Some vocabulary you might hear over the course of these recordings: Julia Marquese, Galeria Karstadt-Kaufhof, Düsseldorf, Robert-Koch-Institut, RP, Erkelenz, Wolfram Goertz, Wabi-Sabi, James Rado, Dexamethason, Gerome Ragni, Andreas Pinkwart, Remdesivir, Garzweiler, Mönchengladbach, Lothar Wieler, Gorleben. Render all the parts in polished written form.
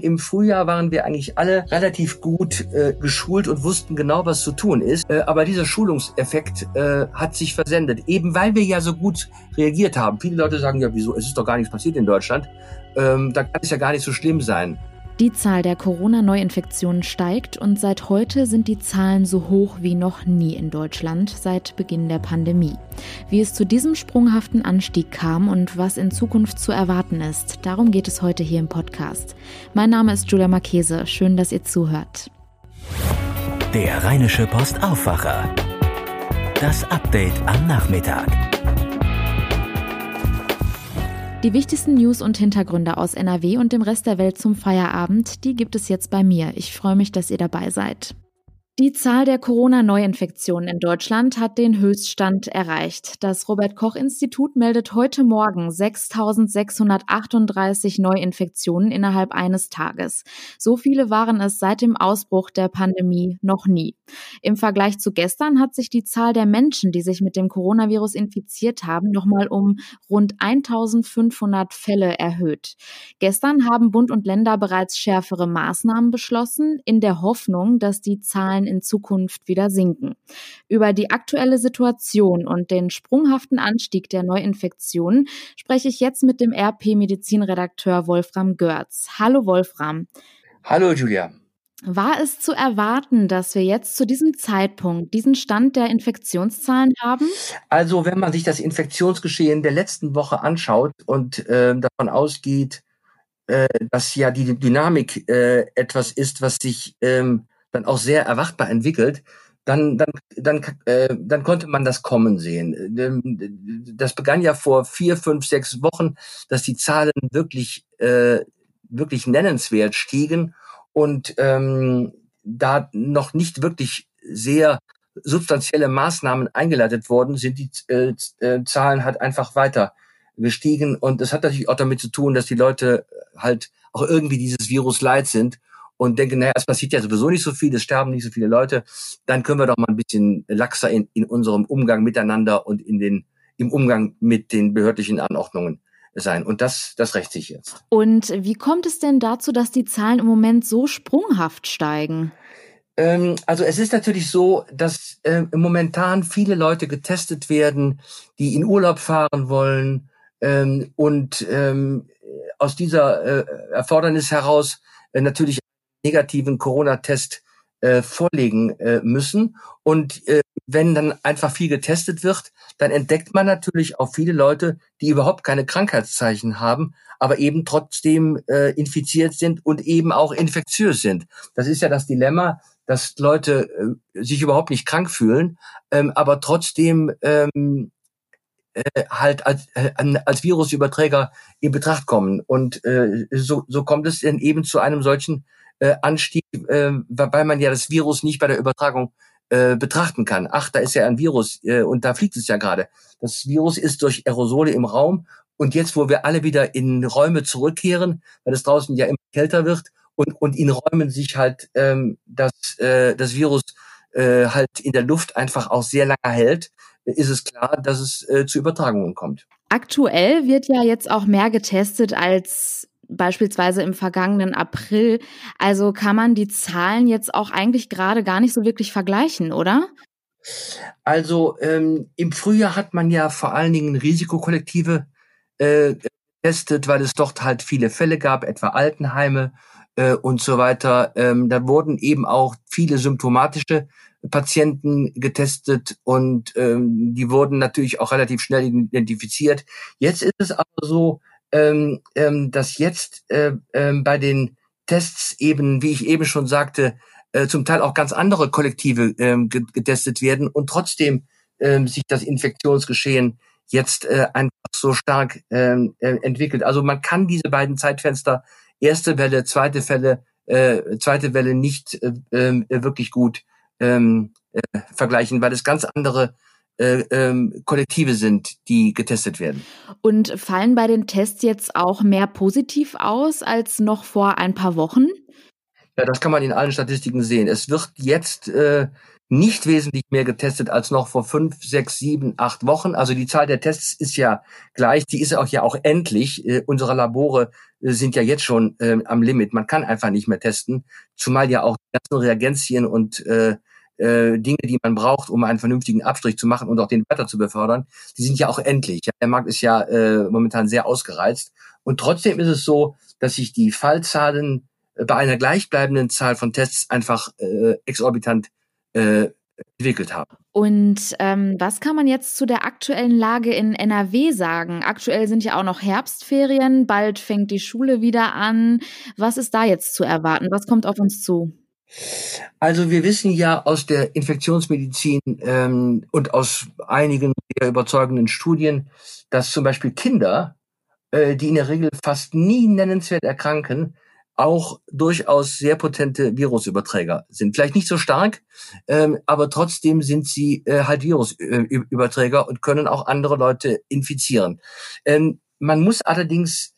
Im Frühjahr waren wir eigentlich alle relativ gut geschult und wussten genau, was zu tun ist. Aber dieser Schulungseffekt hat sich versendet, eben weil wir ja so gut reagiert haben. Viele Leute sagen ja, wieso, es ist doch gar nichts passiert in Deutschland. Da kann es ja gar nicht so schlimm sein. Die Zahl der Corona-Neuinfektionen steigt und seit heute sind die Zahlen so hoch wie noch nie in Deutschland seit Beginn der Pandemie. Wie es zu diesem sprunghaften Anstieg kam und was in Zukunft zu erwarten ist, darum geht es heute hier im Podcast. Mein Name ist Julia Marquese, schön, dass ihr zuhört. Der Rheinische Postaufwacher. Das Update am Nachmittag. Die wichtigsten News und Hintergründe aus NRW und dem Rest der Welt zum Feierabend, die gibt es jetzt bei mir. Ich freue mich, dass ihr dabei seid. Die Zahl der Corona-Neuinfektionen in Deutschland hat den Höchststand erreicht. Das Robert-Koch-Institut meldet heute Morgen 6.638 Neuinfektionen innerhalb eines Tages. So viele waren es seit dem Ausbruch der Pandemie noch nie. Im Vergleich zu gestern hat sich die Zahl der Menschen, die sich mit dem Coronavirus infiziert haben, nochmal um rund 1.500 Fälle erhöht. Gestern haben Bund und Länder bereits schärfere Maßnahmen beschlossen, in der Hoffnung, dass die Zahlen in Zukunft wieder sinken. Über die aktuelle Situation und den sprunghaften Anstieg der Neuinfektionen spreche ich jetzt mit dem RP-Medizinredakteur Wolfram Goertz. Hallo Wolfram. Hallo Julia. War es zu erwarten, dass wir jetzt zu diesem Zeitpunkt diesen Stand der Infektionszahlen haben? Also wenn man sich das Infektionsgeschehen der letzten Woche anschaut und davon ausgeht, dass ja die Dynamik etwas ist, was sich dann auch sehr erwartbar entwickelt, dann konnte man das kommen sehen. Das begann ja vor 4, 5, 6 Wochen, dass die Zahlen wirklich nennenswert stiegen und da noch nicht wirklich sehr substanzielle Maßnahmen eingeleitet worden sind. Die Zahlen hat einfach weiter gestiegen und das hat natürlich auch damit zu tun, dass die Leute halt auch irgendwie dieses Virus leid sind und denken, naja, es passiert ja sowieso nicht so viel, es sterben nicht so viele Leute, dann können wir doch mal ein bisschen laxer in unserem Umgang miteinander und im Umgang mit den behördlichen Anordnungen sein. Und das rächt sich jetzt. Und wie kommt es denn dazu, dass die Zahlen im Moment so sprunghaft steigen? Also es ist natürlich so, dass momentan viele Leute getestet werden, die in Urlaub fahren wollen und aus dieser Erfordernis heraus natürlich negativen Corona-Test vorlegen müssen. Und wenn dann einfach viel getestet wird, dann entdeckt man natürlich auch viele Leute, die überhaupt keine Krankheitszeichen haben, aber eben trotzdem infiziert sind und eben auch infektiös sind. Das ist ja das Dilemma, dass Leute sich überhaupt nicht krank fühlen, aber trotzdem halt als Virusüberträger in Betracht kommen. Und so kommt es dann eben zu einem solchen Anstieg, weil man ja das Virus nicht bei der Übertragung betrachten kann. Ach, da ist ja ein Virus und da fliegt es ja gerade. Das Virus ist durch Aerosole im Raum und jetzt, wo wir alle wieder in Räume zurückkehren, weil es draußen ja immer kälter wird und in Räumen sich halt das Virus halt in der Luft einfach auch sehr lange hält, ist es klar, dass es zu Übertragungen kommt. Aktuell wird ja jetzt auch mehr getestet als beispielsweise im vergangenen April. Also kann man die Zahlen jetzt auch eigentlich gerade gar nicht so wirklich vergleichen, oder? Also im Frühjahr hat man ja vor allen Dingen Risikokollektive getestet, weil es dort halt viele Fälle gab, etwa Altenheime und so weiter. Da wurden eben auch viele symptomatische Patienten getestet und die wurden natürlich auch relativ schnell identifiziert. Jetzt ist es aber so, dass jetzt bei den Tests eben, wie ich eben schon sagte, zum Teil auch ganz andere Kollektive getestet werden und trotzdem sich das Infektionsgeschehen jetzt einfach so stark entwickelt. Also man kann diese beiden Zeitfenster, erste Welle, zweite Welle nicht wirklich gut vergleichen, weil es ganz andere Kollektive sind, die getestet werden. Und fallen bei den Tests jetzt auch mehr positiv aus als noch vor ein paar Wochen? Ja, das kann man in allen Statistiken sehen. Es wird jetzt nicht wesentlich mehr getestet als noch vor 5, 6, 7, 8 Wochen. Also die Zahl der Tests ist ja gleich, die ist auch ja auch endlich. Unsere Labore sind ja jetzt schon am Limit. Man kann einfach nicht mehr testen, zumal ja auch die ganzen Reagenzien und Dinge, die man braucht, um einen vernünftigen Abstrich zu machen und auch den weiter zu befördern, die sind ja auch endlich. Der Markt ist ja momentan sehr ausgereizt. Und trotzdem ist es so, dass sich die Fallzahlen bei einer gleichbleibenden Zahl von Tests einfach exorbitant entwickelt haben. Und was kann man jetzt zu der aktuellen Lage in NRW sagen? Aktuell sind ja auch noch Herbstferien, bald fängt die Schule wieder an. Was ist da jetzt zu erwarten? Was kommt auf uns zu? Also wir wissen ja aus der Infektionsmedizin und aus einigen sehr überzeugenden Studien, dass zum Beispiel Kinder, die in der Regel fast nie nennenswert erkranken, auch durchaus sehr potente Virusüberträger sind. Vielleicht nicht so stark, aber trotzdem sind sie halt Virusüberträger und können auch andere Leute infizieren. Man muss allerdings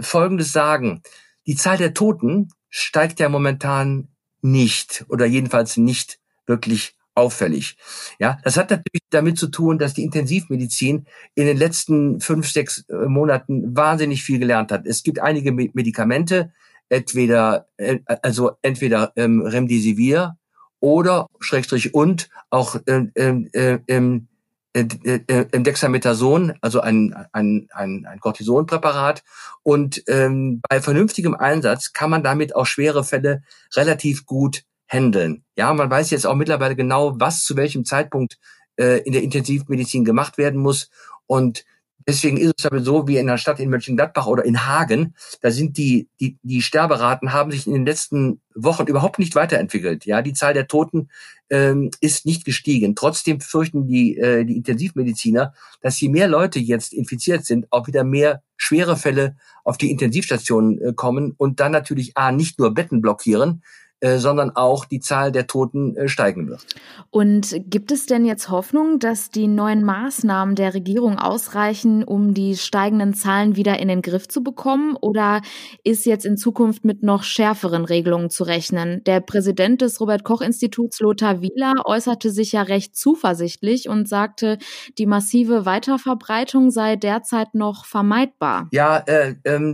Folgendes sagen. Die Zahl der Toten steigt ja momentan nicht oder jedenfalls nicht wirklich auffällig. Ja, das hat natürlich damit zu tun, dass die Intensivmedizin in den letzten 5, 6 Monaten wahnsinnig viel gelernt hat. Es gibt einige Medikamente, entweder Remdesivir oder Schrägstrich und auch Dexamethason, also ein Cortisonpräparat. Und bei vernünftigem Einsatz kann man damit auch schwere Fälle relativ gut handeln. Ja, man weiß jetzt auch mittlerweile genau, was zu welchem Zeitpunkt in der Intensivmedizin gemacht werden muss. Und deswegen ist es aber so, wie in der Stadt in Mönchengladbach oder in Hagen, da sind die Sterberaten haben sich in den letzten Wochen überhaupt nicht weiterentwickelt. Ja, die Zahl der Toten ist nicht gestiegen. Trotzdem fürchten die Intensivmediziner, dass je mehr Leute jetzt infiziert sind, auch wieder mehr schwere Fälle auf die Intensivstationen kommen und dann natürlich nicht nur Betten blockieren, sondern auch die Zahl der Toten steigen wird. Und gibt es denn jetzt Hoffnung, dass die neuen Maßnahmen der Regierung ausreichen, um die steigenden Zahlen wieder in den Griff zu bekommen? Oder ist jetzt in Zukunft mit noch schärferen Regelungen zu rechnen? Der Präsident des Robert-Koch-Instituts, Lothar Wieler, äußerte sich ja recht zuversichtlich und sagte, die massive Weiterverbreitung sei derzeit noch vermeidbar. Ja,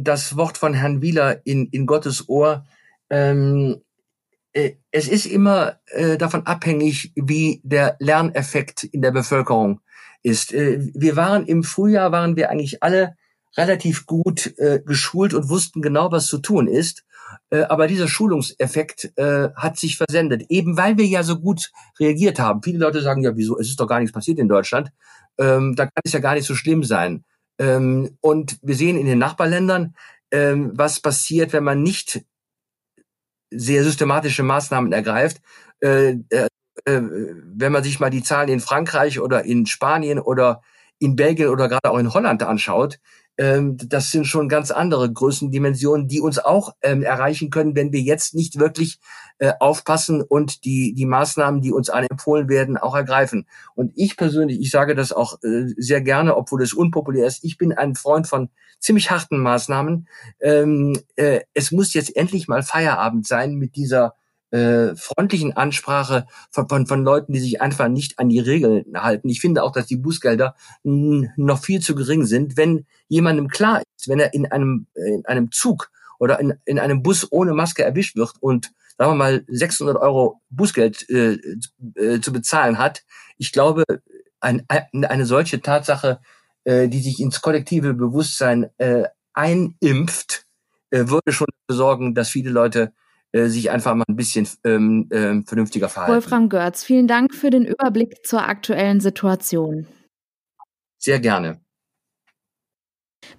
das Wort von Herrn Wieler in Gottes Ohr, es ist immer davon abhängig, wie der Lerneffekt in der Bevölkerung ist. Im Frühjahr waren wir eigentlich alle relativ gut geschult und wussten genau, was zu tun ist. Aber dieser Schulungseffekt hat sich versendet, eben weil wir ja so gut reagiert haben. Viele Leute sagen, ja, wieso, es ist doch gar nichts passiert in Deutschland. Da kann es ja gar nicht so schlimm sein. Und wir sehen in den Nachbarländern, was passiert, wenn man nicht sehr systematische Maßnahmen ergreift. Wenn man sich mal die Zahlen in Frankreich oder in Spanien oder in Belgien oder gerade auch in Holland anschaut, das sind schon ganz andere Größendimensionen, die uns auch erreichen können, wenn wir jetzt nicht wirklich aufpassen und die Maßnahmen, die uns empfohlen werden, auch ergreifen. Und ich persönlich, ich sage das auch sehr gerne, obwohl es unpopulär ist, ich bin ein Freund von ziemlich harten Maßnahmen. Es muss jetzt endlich mal Feierabend sein mit dieser freundlichen Ansprache von Leuten, die sich einfach nicht an die Regeln halten. Ich finde auch, dass die Bußgelder noch viel zu gering sind. Wenn jemandem klar ist, wenn er in einem Zug oder in einem Bus ohne Maske erwischt wird und, sagen wir mal, 600 Euro Bußgeld zu bezahlen hat, ich glaube, eine solche Tatsache, die sich ins kollektive Bewusstsein einimpft, würde schon dafür sorgen, dass viele Leute sich einfach mal ein bisschen vernünftiger verhalten. Wolfram Goertz, vielen Dank für den Überblick zur aktuellen Situation. Sehr gerne.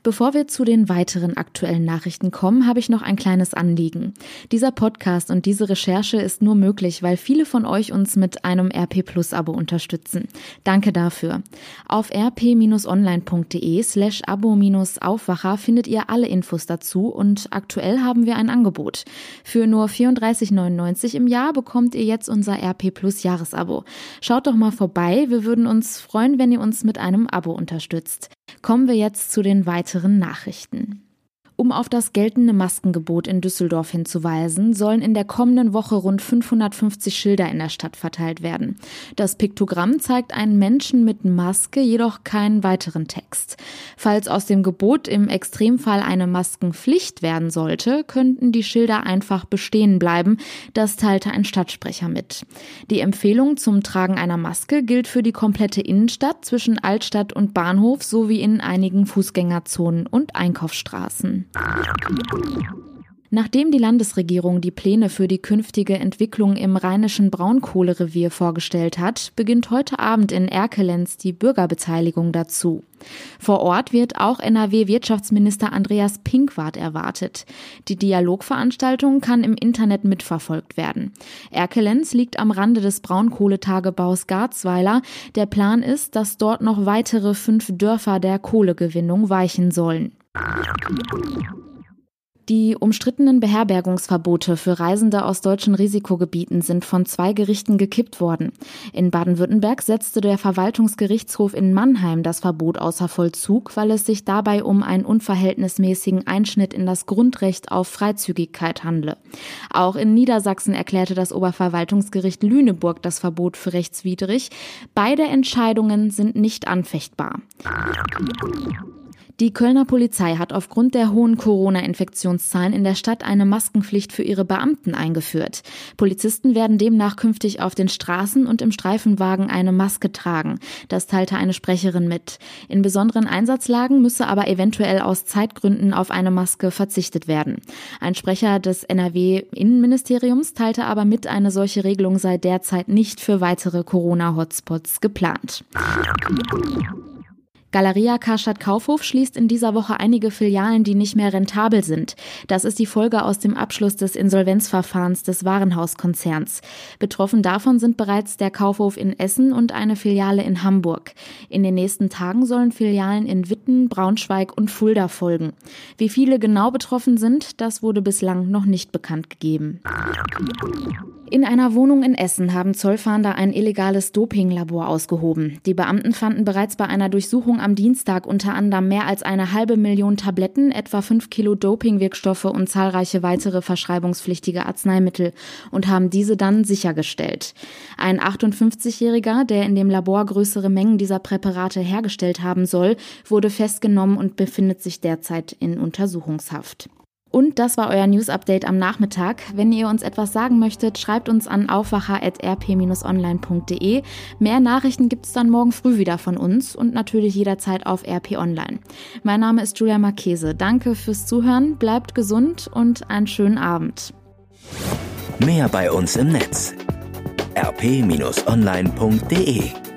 Bevor wir zu den weiteren aktuellen Nachrichten kommen, habe ich noch ein kleines Anliegen. Dieser Podcast und diese Recherche ist nur möglich, weil viele von euch uns mit einem RP-Plus-Abo unterstützen. Danke dafür. Auf rp-online.de/abo-aufwacher findet ihr alle Infos dazu und aktuell haben wir ein Angebot. Für nur 34,99 € im Jahr bekommt ihr jetzt unser RP-Plus-Jahresabo. Schaut doch mal vorbei, wir würden uns freuen, wenn ihr uns mit einem Abo unterstützt. Kommen wir jetzt zu den weiteren Nachrichten. Um auf das geltende Maskengebot in Düsseldorf hinzuweisen, sollen in der kommenden Woche rund 550 Schilder in der Stadt verteilt werden. Das Piktogramm zeigt einen Menschen mit Maske, jedoch keinen weiteren Text. Falls aus dem Gebot im Extremfall eine Maskenpflicht werden sollte, könnten die Schilder einfach bestehen bleiben. Das teilte ein Stadtsprecher mit. Die Empfehlung zum Tragen einer Maske gilt für die komplette Innenstadt zwischen Altstadt und Bahnhof sowie in einigen Fußgängerzonen und Einkaufsstraßen. Nachdem die Landesregierung die Pläne für die künftige Entwicklung im rheinischen Braunkohlerevier vorgestellt hat, beginnt heute Abend in Erkelenz die Bürgerbeteiligung dazu. Vor Ort wird auch NRW-Wirtschaftsminister Andreas Pinkwart erwartet. Die Dialogveranstaltung kann im Internet mitverfolgt werden. Erkelenz liegt am Rande des Braunkohletagebaus Garzweiler. Der Plan ist, dass dort noch weitere 5 Dörfer der Kohlegewinnung weichen sollen. Die umstrittenen Beherbergungsverbote für Reisende aus deutschen Risikogebieten sind von 2 Gerichten gekippt worden. In Baden-Württemberg setzte der Verwaltungsgerichtshof in Mannheim das Verbot außer Vollzug, weil es sich dabei um einen unverhältnismäßigen Einschnitt in das Grundrecht auf Freizügigkeit handle. Auch in Niedersachsen erklärte das Oberverwaltungsgericht Lüneburg das Verbot für rechtswidrig. Beide Entscheidungen sind nicht anfechtbar. Die Kölner Polizei hat aufgrund der hohen Corona-Infektionszahlen in der Stadt eine Maskenpflicht für ihre Beamten eingeführt. Polizisten werden demnach künftig auf den Straßen und im Streifenwagen eine Maske tragen. Das teilte eine Sprecherin mit. In besonderen Einsatzlagen müsse aber eventuell aus Zeitgründen auf eine Maske verzichtet werden. Ein Sprecher des NRW-Innenministeriums teilte aber mit, eine solche Regelung sei derzeit nicht für weitere Corona-Hotspots geplant. Galeria Karstadt-Kaufhof schließt in dieser Woche einige Filialen, die nicht mehr rentabel sind. Das ist die Folge aus dem Abschluss des Insolvenzverfahrens des Warenhauskonzerns. Betroffen davon sind bereits der Kaufhof in Essen und eine Filiale in Hamburg. In den nächsten Tagen sollen Filialen in Witten, Braunschweig und Fulda folgen. Wie viele genau betroffen sind, das wurde bislang noch nicht bekannt gegeben. In einer Wohnung in Essen haben Zollfahnder ein illegales Dopinglabor ausgehoben. Die Beamten fanden bereits bei einer Durchsuchung am Dienstag unter anderem mehr als 500.000 Tabletten, etwa 5 Kilo Dopingwirkstoffe und zahlreiche weitere verschreibungspflichtige Arzneimittel und haben diese dann sichergestellt. Ein 58-Jähriger, der in dem Labor größere Mengen dieser Präparate hergestellt haben soll, wurde festgenommen und befindet sich derzeit in Untersuchungshaft. Und das war euer News-Update am Nachmittag. Wenn ihr uns etwas sagen möchtet, schreibt uns an aufwacher@rp-online.de. Mehr Nachrichten gibt's dann morgen früh wieder von uns und natürlich jederzeit auf RP Online. Mein Name ist Julia Marquese. Danke fürs Zuhören, bleibt gesund und einen schönen Abend. Mehr bei uns im Netz. rp-online.de